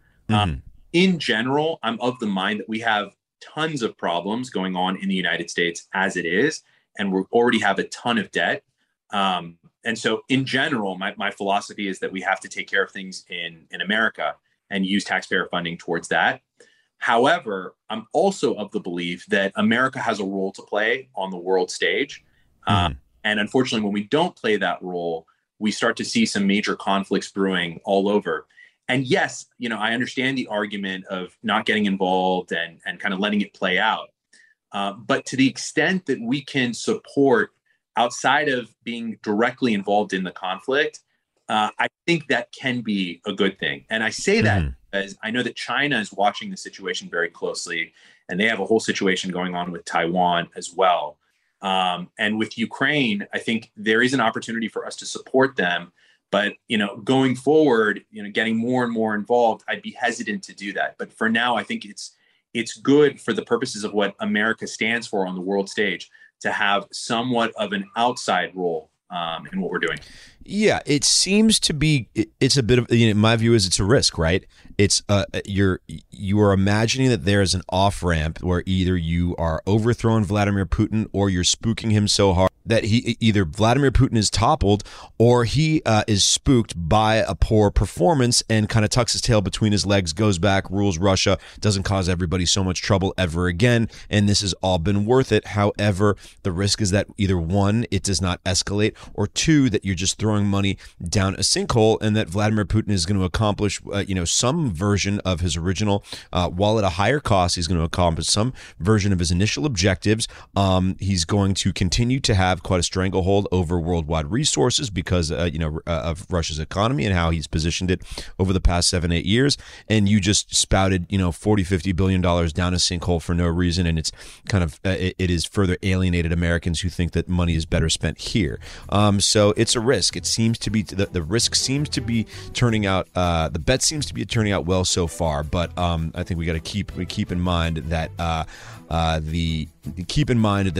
In general, I'm of the mind that we have tons of problems going on in the United States as it is, and we already have a ton of debt. And so in general, my philosophy is that we have to take care of things in America and use taxpayer funding towards that. However, I'm also of the belief that America has a role to play on the world stage. And unfortunately, when we don't play that role, we start to see some major conflicts brewing all over. And yes, you know, I understand the argument of not getting involved and kind of letting it play out. But to the extent that we can support outside of being directly involved in the conflict, I think that can be a good thing. And I say that because I know that China is watching the situation very closely, and they have a whole situation going on with Taiwan as well. And with Ukraine, I think there is an opportunity for us to support them. But, you know, going forward, you know, getting more and more involved, I'd be hesitant to do that. But for now, I think it's good for the purposes of what America stands for on the world stage to have somewhat of an outside role in what we're doing. Yeah, it seems to be, it's a bit of, you know, my view is it's a risk, right? It's you are imagining that there is an off ramp where either you are overthrowing Vladimir Putin or you're spooking him so hard that he either Vladimir Putin is toppled or he is spooked by a poor performance and kind of tucks his tail between his legs, goes back, rules Russia, doesn't cause everybody so much trouble ever again. And this has all been worth it. However, the risk is that either one, it does not escalate, or two, that you're just throwing money down a sinkhole and that Vladimir Putin is going to accomplish, some version of his original, while at a higher cost, he's going to accomplish some version of his initial objectives. He's going to continue to have quite a stranglehold over worldwide resources because, of Russia's economy and how he's positioned it over the past 7-8 years. And you just spouted, $40-50 billion down a sinkhole for no reason. And it's kind of, it is further alienated Americans who think that money is better spent here. So it's a risk. It seems to be, the risk seems to be turning out, the bet seems to be turning out well so far. But I think we got to keep in mind that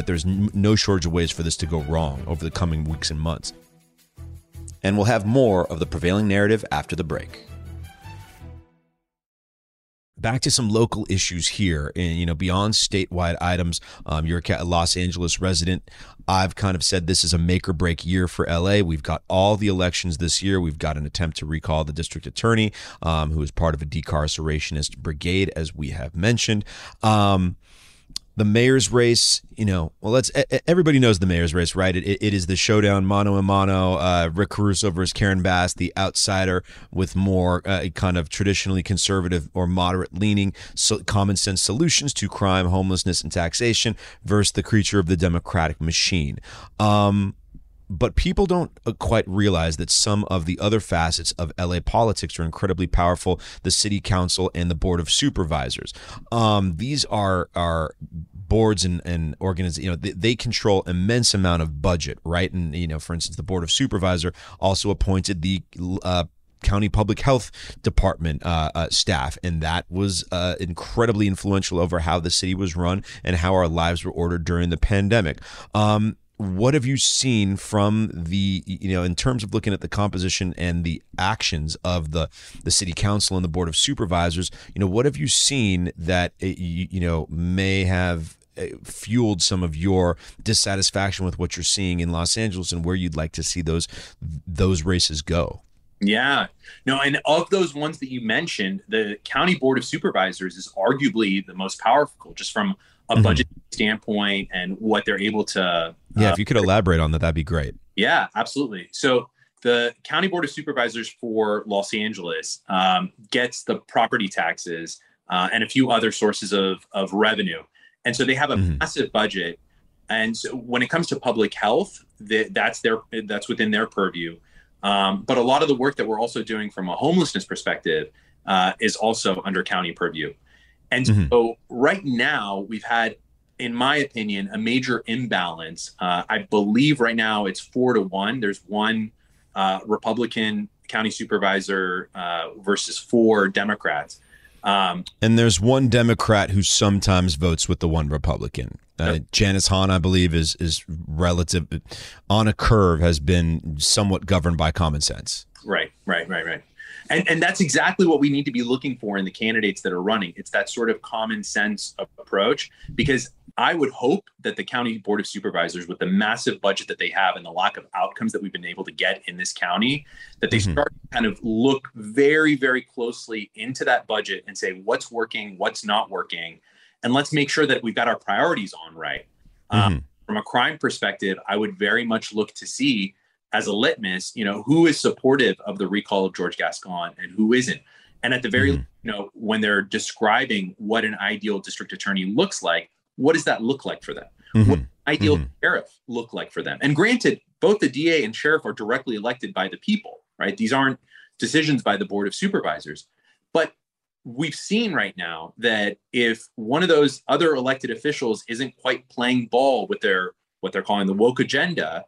there's no shortage of ways for this to go wrong over the coming weeks and months. And we'll have more of The Prevailing Narrative after the break. Back to some local issues here, and beyond statewide items. You're a Los Angeles resident. I've kind of said this is a make or break year for LA. We've got all the elections this year. We've got an attempt to recall the district attorney, who is part of a decarcerationist brigade, as we have mentioned. The mayor's race, everybody knows the mayor's race, right? It is the showdown, mano a mano, Rick Caruso versus Karen Bass, the outsider with more kind of traditionally conservative or moderate leaning, so common sense solutions to crime, homelessness, and taxation versus the creature of the Democratic machine. But people don't quite realize that some of the other facets of LA politics are incredibly powerful. The city council and the board of supervisors. These are boards and organizations, they control immense amount of budget, right? And, for instance, the board of supervisor also appointed the county public health department staff, and that was incredibly influential over how the city was run and how our lives were ordered during the pandemic. What have you seen from the, in terms of looking at the composition and the actions of the city council and the board of supervisors, what have you seen that, may have fueled some of your dissatisfaction with what you're seeing in Los Angeles and where you'd like to see those races go? Yeah, no. And of those ones that you mentioned, the county board of supervisors is arguably the most powerful just from a budget standpoint and what they're able to. If you could elaborate on that, that'd be great. Yeah, absolutely. So the county board of supervisors for Los Angeles gets the property taxes and a few other sources of revenue. And so they have a massive budget. And so when it comes to public health, that's within their purview. But a lot of the work that we're also doing from a homelessness perspective is also under county purview. And so right now we've had, in my opinion, a major imbalance. I believe right now it's 4-1. There's one Republican county supervisor versus 4 Democrats. And there's one Democrat who sometimes votes with the one Republican. Janice Hahn, I believe, is relative on a curve, has been somewhat governed by common sense. Right. And that's exactly what we need to be looking for in the candidates that are running. It's that sort of common sense approach, because I would hope that the county board of supervisors, with the massive budget that they have and the lack of outcomes that we've been able to get in this county, that they start to kind of look very, very closely into that budget and say, what's working, what's not working. And let's make sure that we've got our priorities on right. From a crime perspective, I would very much look to see, as a litmus, who is supportive of the recall of George Gascón and who isn't. And at the very, when they're describing what an ideal district attorney looks like, what does that look like for them? What ideal sheriff look like for them? And granted, both the DA and sheriff are directly elected by the people, right? These aren't decisions by the board of supervisors. But we've seen right now that if one of those other elected officials isn't quite playing ball with their, what they're calling the woke agenda,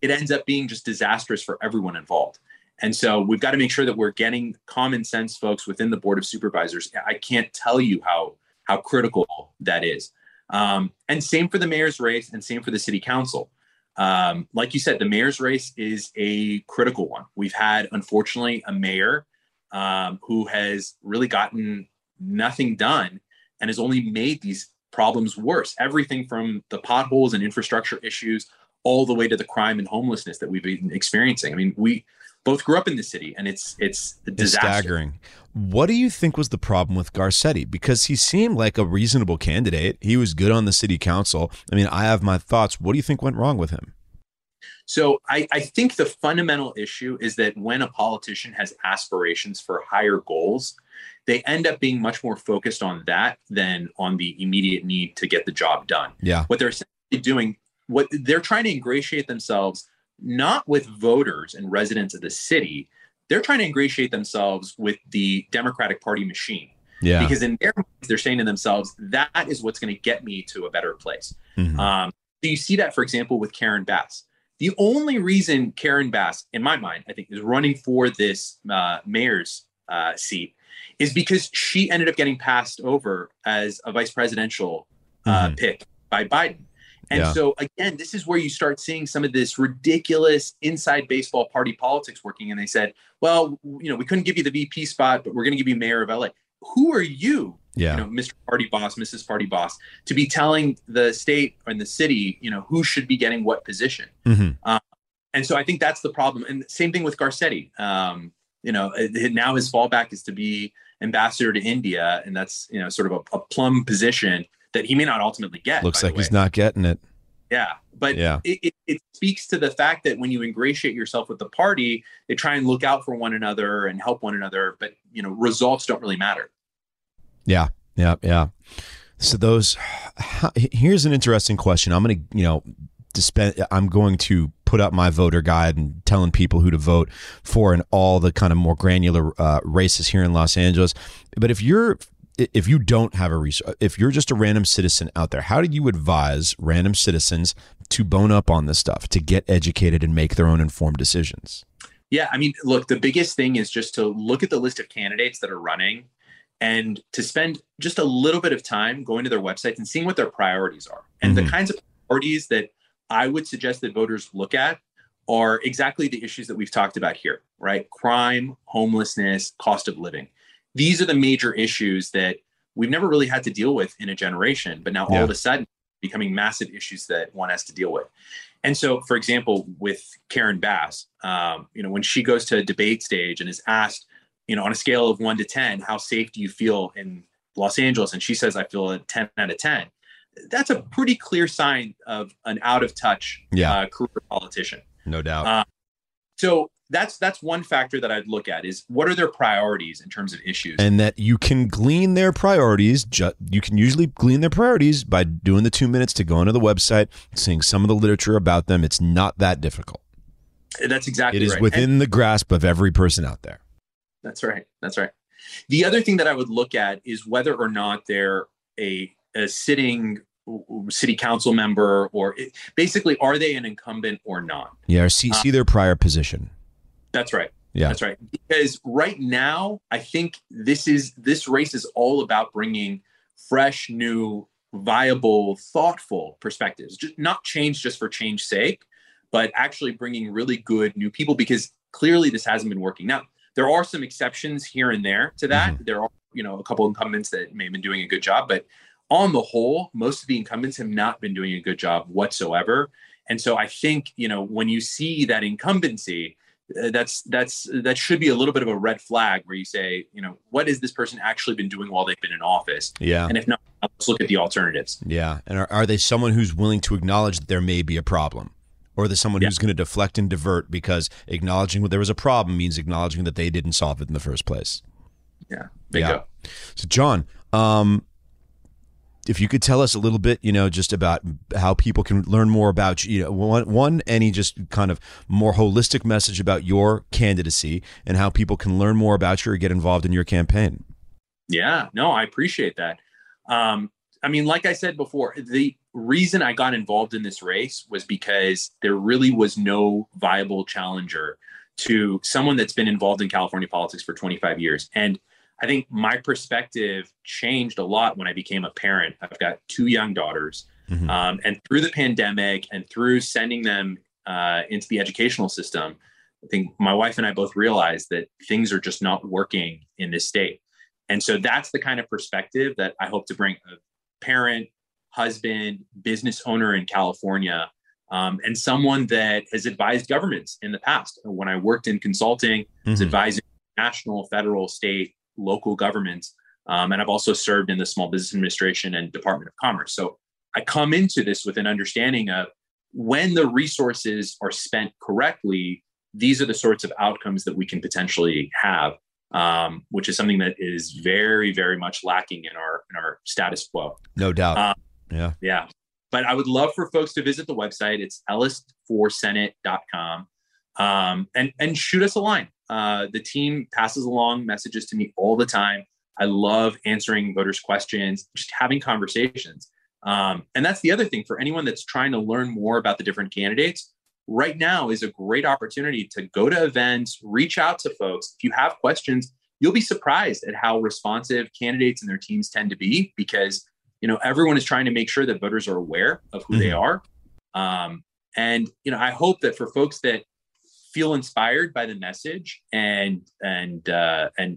it ends up being just disastrous for everyone involved. And so we've got to make sure that we're getting common sense folks within the board of supervisors. I can't tell you how critical that is. And same for the mayor's race and same for the city council. Like you said, the mayor's race is a critical one. We've had, unfortunately, a mayor who has really gotten nothing done and has only made these problems worse. Everything from the potholes and infrastructure issues all the way to the crime and homelessness that we've been experiencing. I mean, we both grew up in the city, and it's a disaster. It's staggering. What do you think was the problem with Garcetti? Because he seemed like a reasonable candidate. He was good on the city council. I mean, I have my thoughts. What do you think went wrong with him? So I think the fundamental issue is that when a politician has aspirations for higher goals, they end up being much more focused on that than on the immediate need to get the job done. Yeah. What they're essentially doing, what they're trying to ingratiate themselves, not with voters and residents of the city, they're trying to ingratiate themselves with the Democratic Party machine. Yeah. Because in their minds, they're saying to themselves, that is what's going to get me to a better place. Mm-hmm. So you see that, for example, with Karen Bass. The only reason Karen Bass, in my mind, I think, is running for this mayor's seat is because she ended up getting passed over as a vice presidential pick by Biden. And so, again, this is where you start seeing some of this ridiculous inside baseball party politics working. And they said, well, you know, we couldn't give you the VP spot, but we're going to give you mayor of LA. Who are you, you know, Mr. Party Boss, Mrs. Party Boss, to be telling the state and the city, you know, who should be getting what position? Mm-hmm. And so I think that's the problem. And same thing with Garcetti. You know, now his fallback is to be ambassador to India. And that's, you know, sort of a plum position that he may not ultimately get. Looks like he's not getting it. Yeah. But it speaks to the fact that when you ingratiate yourself with the party, they try and look out for one another and help one another. But, you know, results don't really matter. Yeah. Yeah. Yeah. So here's an interesting question. I'm going to, you know, I'm going to put up my voter guide and telling people who to vote for and all the kind of more granular races here in Los Angeles. But if you don't have a resource, if you're just a random citizen out there, how do you advise random citizens to bone up on this stuff, to get educated and make their own informed decisions? Yeah, I mean, look, the biggest thing is just to look at the list of candidates that are running and to spend just a little bit of time going to their websites and seeing what their priorities are. And the kinds of priorities that I would suggest that voters look at are exactly the issues that we've talked about here, right? Crime, homelessness, cost of living. These are the major issues that we've never really had to deal with in a generation, but now all of a sudden becoming massive issues that one has to deal with. And so, for example, with Karen Bass, you know, when she goes to a debate stage and is asked, you know, on a scale of 1 to 10, how safe do you feel in Los Angeles? And she says, I feel a 10 out of 10. That's a pretty clear sign of an out of touch career politician. No doubt. So that's one factor that I'd look at is what are their priorities in terms of issues, and that you can glean their priorities. You can usually glean their priorities by doing the 2 minutes to go onto the website, seeing some of the literature about them. It's not that difficult. That's exactly right. It is within the grasp of every person out there. That's right. That's right. The other thing that I would look at is whether or not they're a sitting city council member, or basically, are they an incumbent or not? Yeah. Or see their prior position. That's right. Yeah, that's right. Because right now, I think this race is all about bringing fresh, new, viable, thoughtful perspectives, just not change just for change's sake, but actually bringing really good new people, because clearly this hasn't been working. Now, there are some exceptions here and there to that. Mm-hmm. There are, you know, a couple incumbents that may have been doing a good job, but on the whole, most of the incumbents have not been doing a good job whatsoever. And so I think, you know, when you see that incumbency, that should be a little bit of a red flag where you say, you know, what has this person actually been doing while they've been in office? Yeah. And if not, let's look at the alternatives. Yeah. And are they someone who's willing to acknowledge that there may be a problem, or there's someone who's going to deflect and divert because acknowledging that there was a problem means acknowledging that they didn't solve it in the first place? Yeah. Bingo. Yeah. So John, if you could tell us a little bit, you know, just about how people can learn more about, you know, any just kind of more holistic message about your candidacy and how people can learn more about you or get involved in your campaign. Yeah, no, I appreciate that. I mean, like I said before, the reason I got involved in this race was because there really was no viable challenger to someone that's been involved in California politics for 25 years. And I think my perspective changed a lot when I became a parent. I've got two young daughters. Mm-hmm. And through the pandemic and through sending them into the educational system, I think my wife and I both realized that things are just not working in this state. And so that's the kind of perspective that I hope to bring a parent, husband, business owner in California, and someone that has advised governments in the past. When I worked in consulting, I was advising national, federal, state, local governments. And I've also served in the Small Business Administration and Department of Commerce. So I come into this with an understanding of when the resources are spent correctly, these are the sorts of outcomes that we can potentially have, which is something that is very, very much lacking in our status quo. No doubt. Yeah. But I would love for folks to visit the website. It's elistforsenate.com, and shoot us a line. The team passes along messages to me all the time. I love answering voters' questions, just having conversations. And that's the other thing for anyone that's trying to learn more about the different candidates. Right now is a great opportunity to go to events, reach out to folks. If you have questions, you'll be surprised at how responsive candidates and their teams tend to be, because everyone is trying to make sure that voters are aware of who they are. And, I hope that for folks that feel inspired by the message and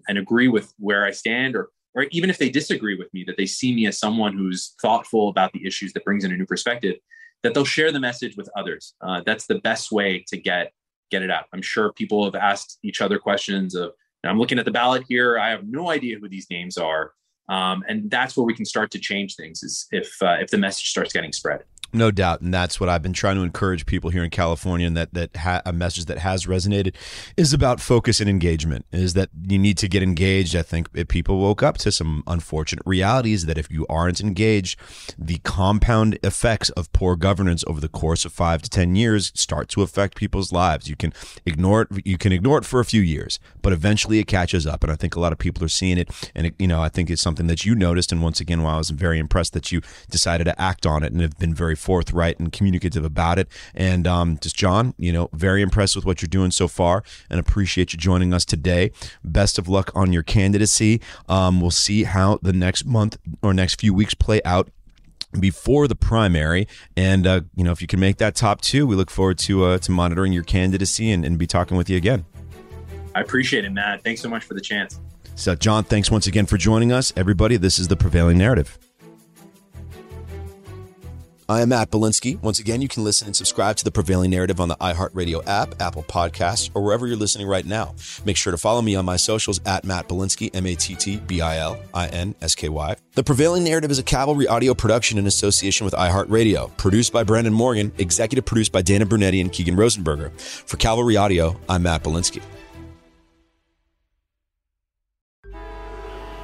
agree with where I stand, or even if they disagree with me, that they see me as someone who's thoughtful about the issues, that brings in a new perspective, that they'll share the message with others. That's the best way to get it out. I'm sure people have asked each other questions of, I'm looking at the ballot here, I have no idea who these names are. And that's where we can start to change things, is if the message starts getting spread. No doubt. And that's what I've been trying to encourage people here in California, and a message that has resonated is about focus and engagement, is that you need to get engaged. I think if people woke up to some unfortunate realities that if you aren't engaged, the compound effects of poor governance over the course of 5 to 10 years start to affect people's lives. You can ignore it for a few years, but eventually it catches up. And I think a lot of people are seeing it. And I think it's something that you noticed. And once again, I was very impressed that you decided to act on it and have been very forthright and communicative about it. And just John, very impressed with what you're doing so far, and appreciate you joining us today. Best of luck on your candidacy. We'll see how the next month or next few weeks play out before the primary. And, if you can make that top two, we look forward to monitoring your candidacy and be talking with you again. I appreciate it, Matt. Thanks so much for the chance. So John, thanks once again for joining us. Everybody, this is The Prevailing Narrative. I am Matt Belinsky. Once again, you can listen and subscribe to The Prevailing Narrative on the iHeartRadio app, Apple Podcasts, or wherever you're listening right now. Make sure to follow me on my socials at Matt Belinsky, MattBilinsky. The Prevailing Narrative is a Cavalry Audio production in association with iHeartRadio. Produced by Brandon Morgan, executive produced by Dana Brunetti and Keegan Rosenberger. For Cavalry Audio, I'm Matt Belinsky.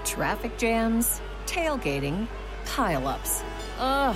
Traffic jams, tailgating, pileups. Ugh,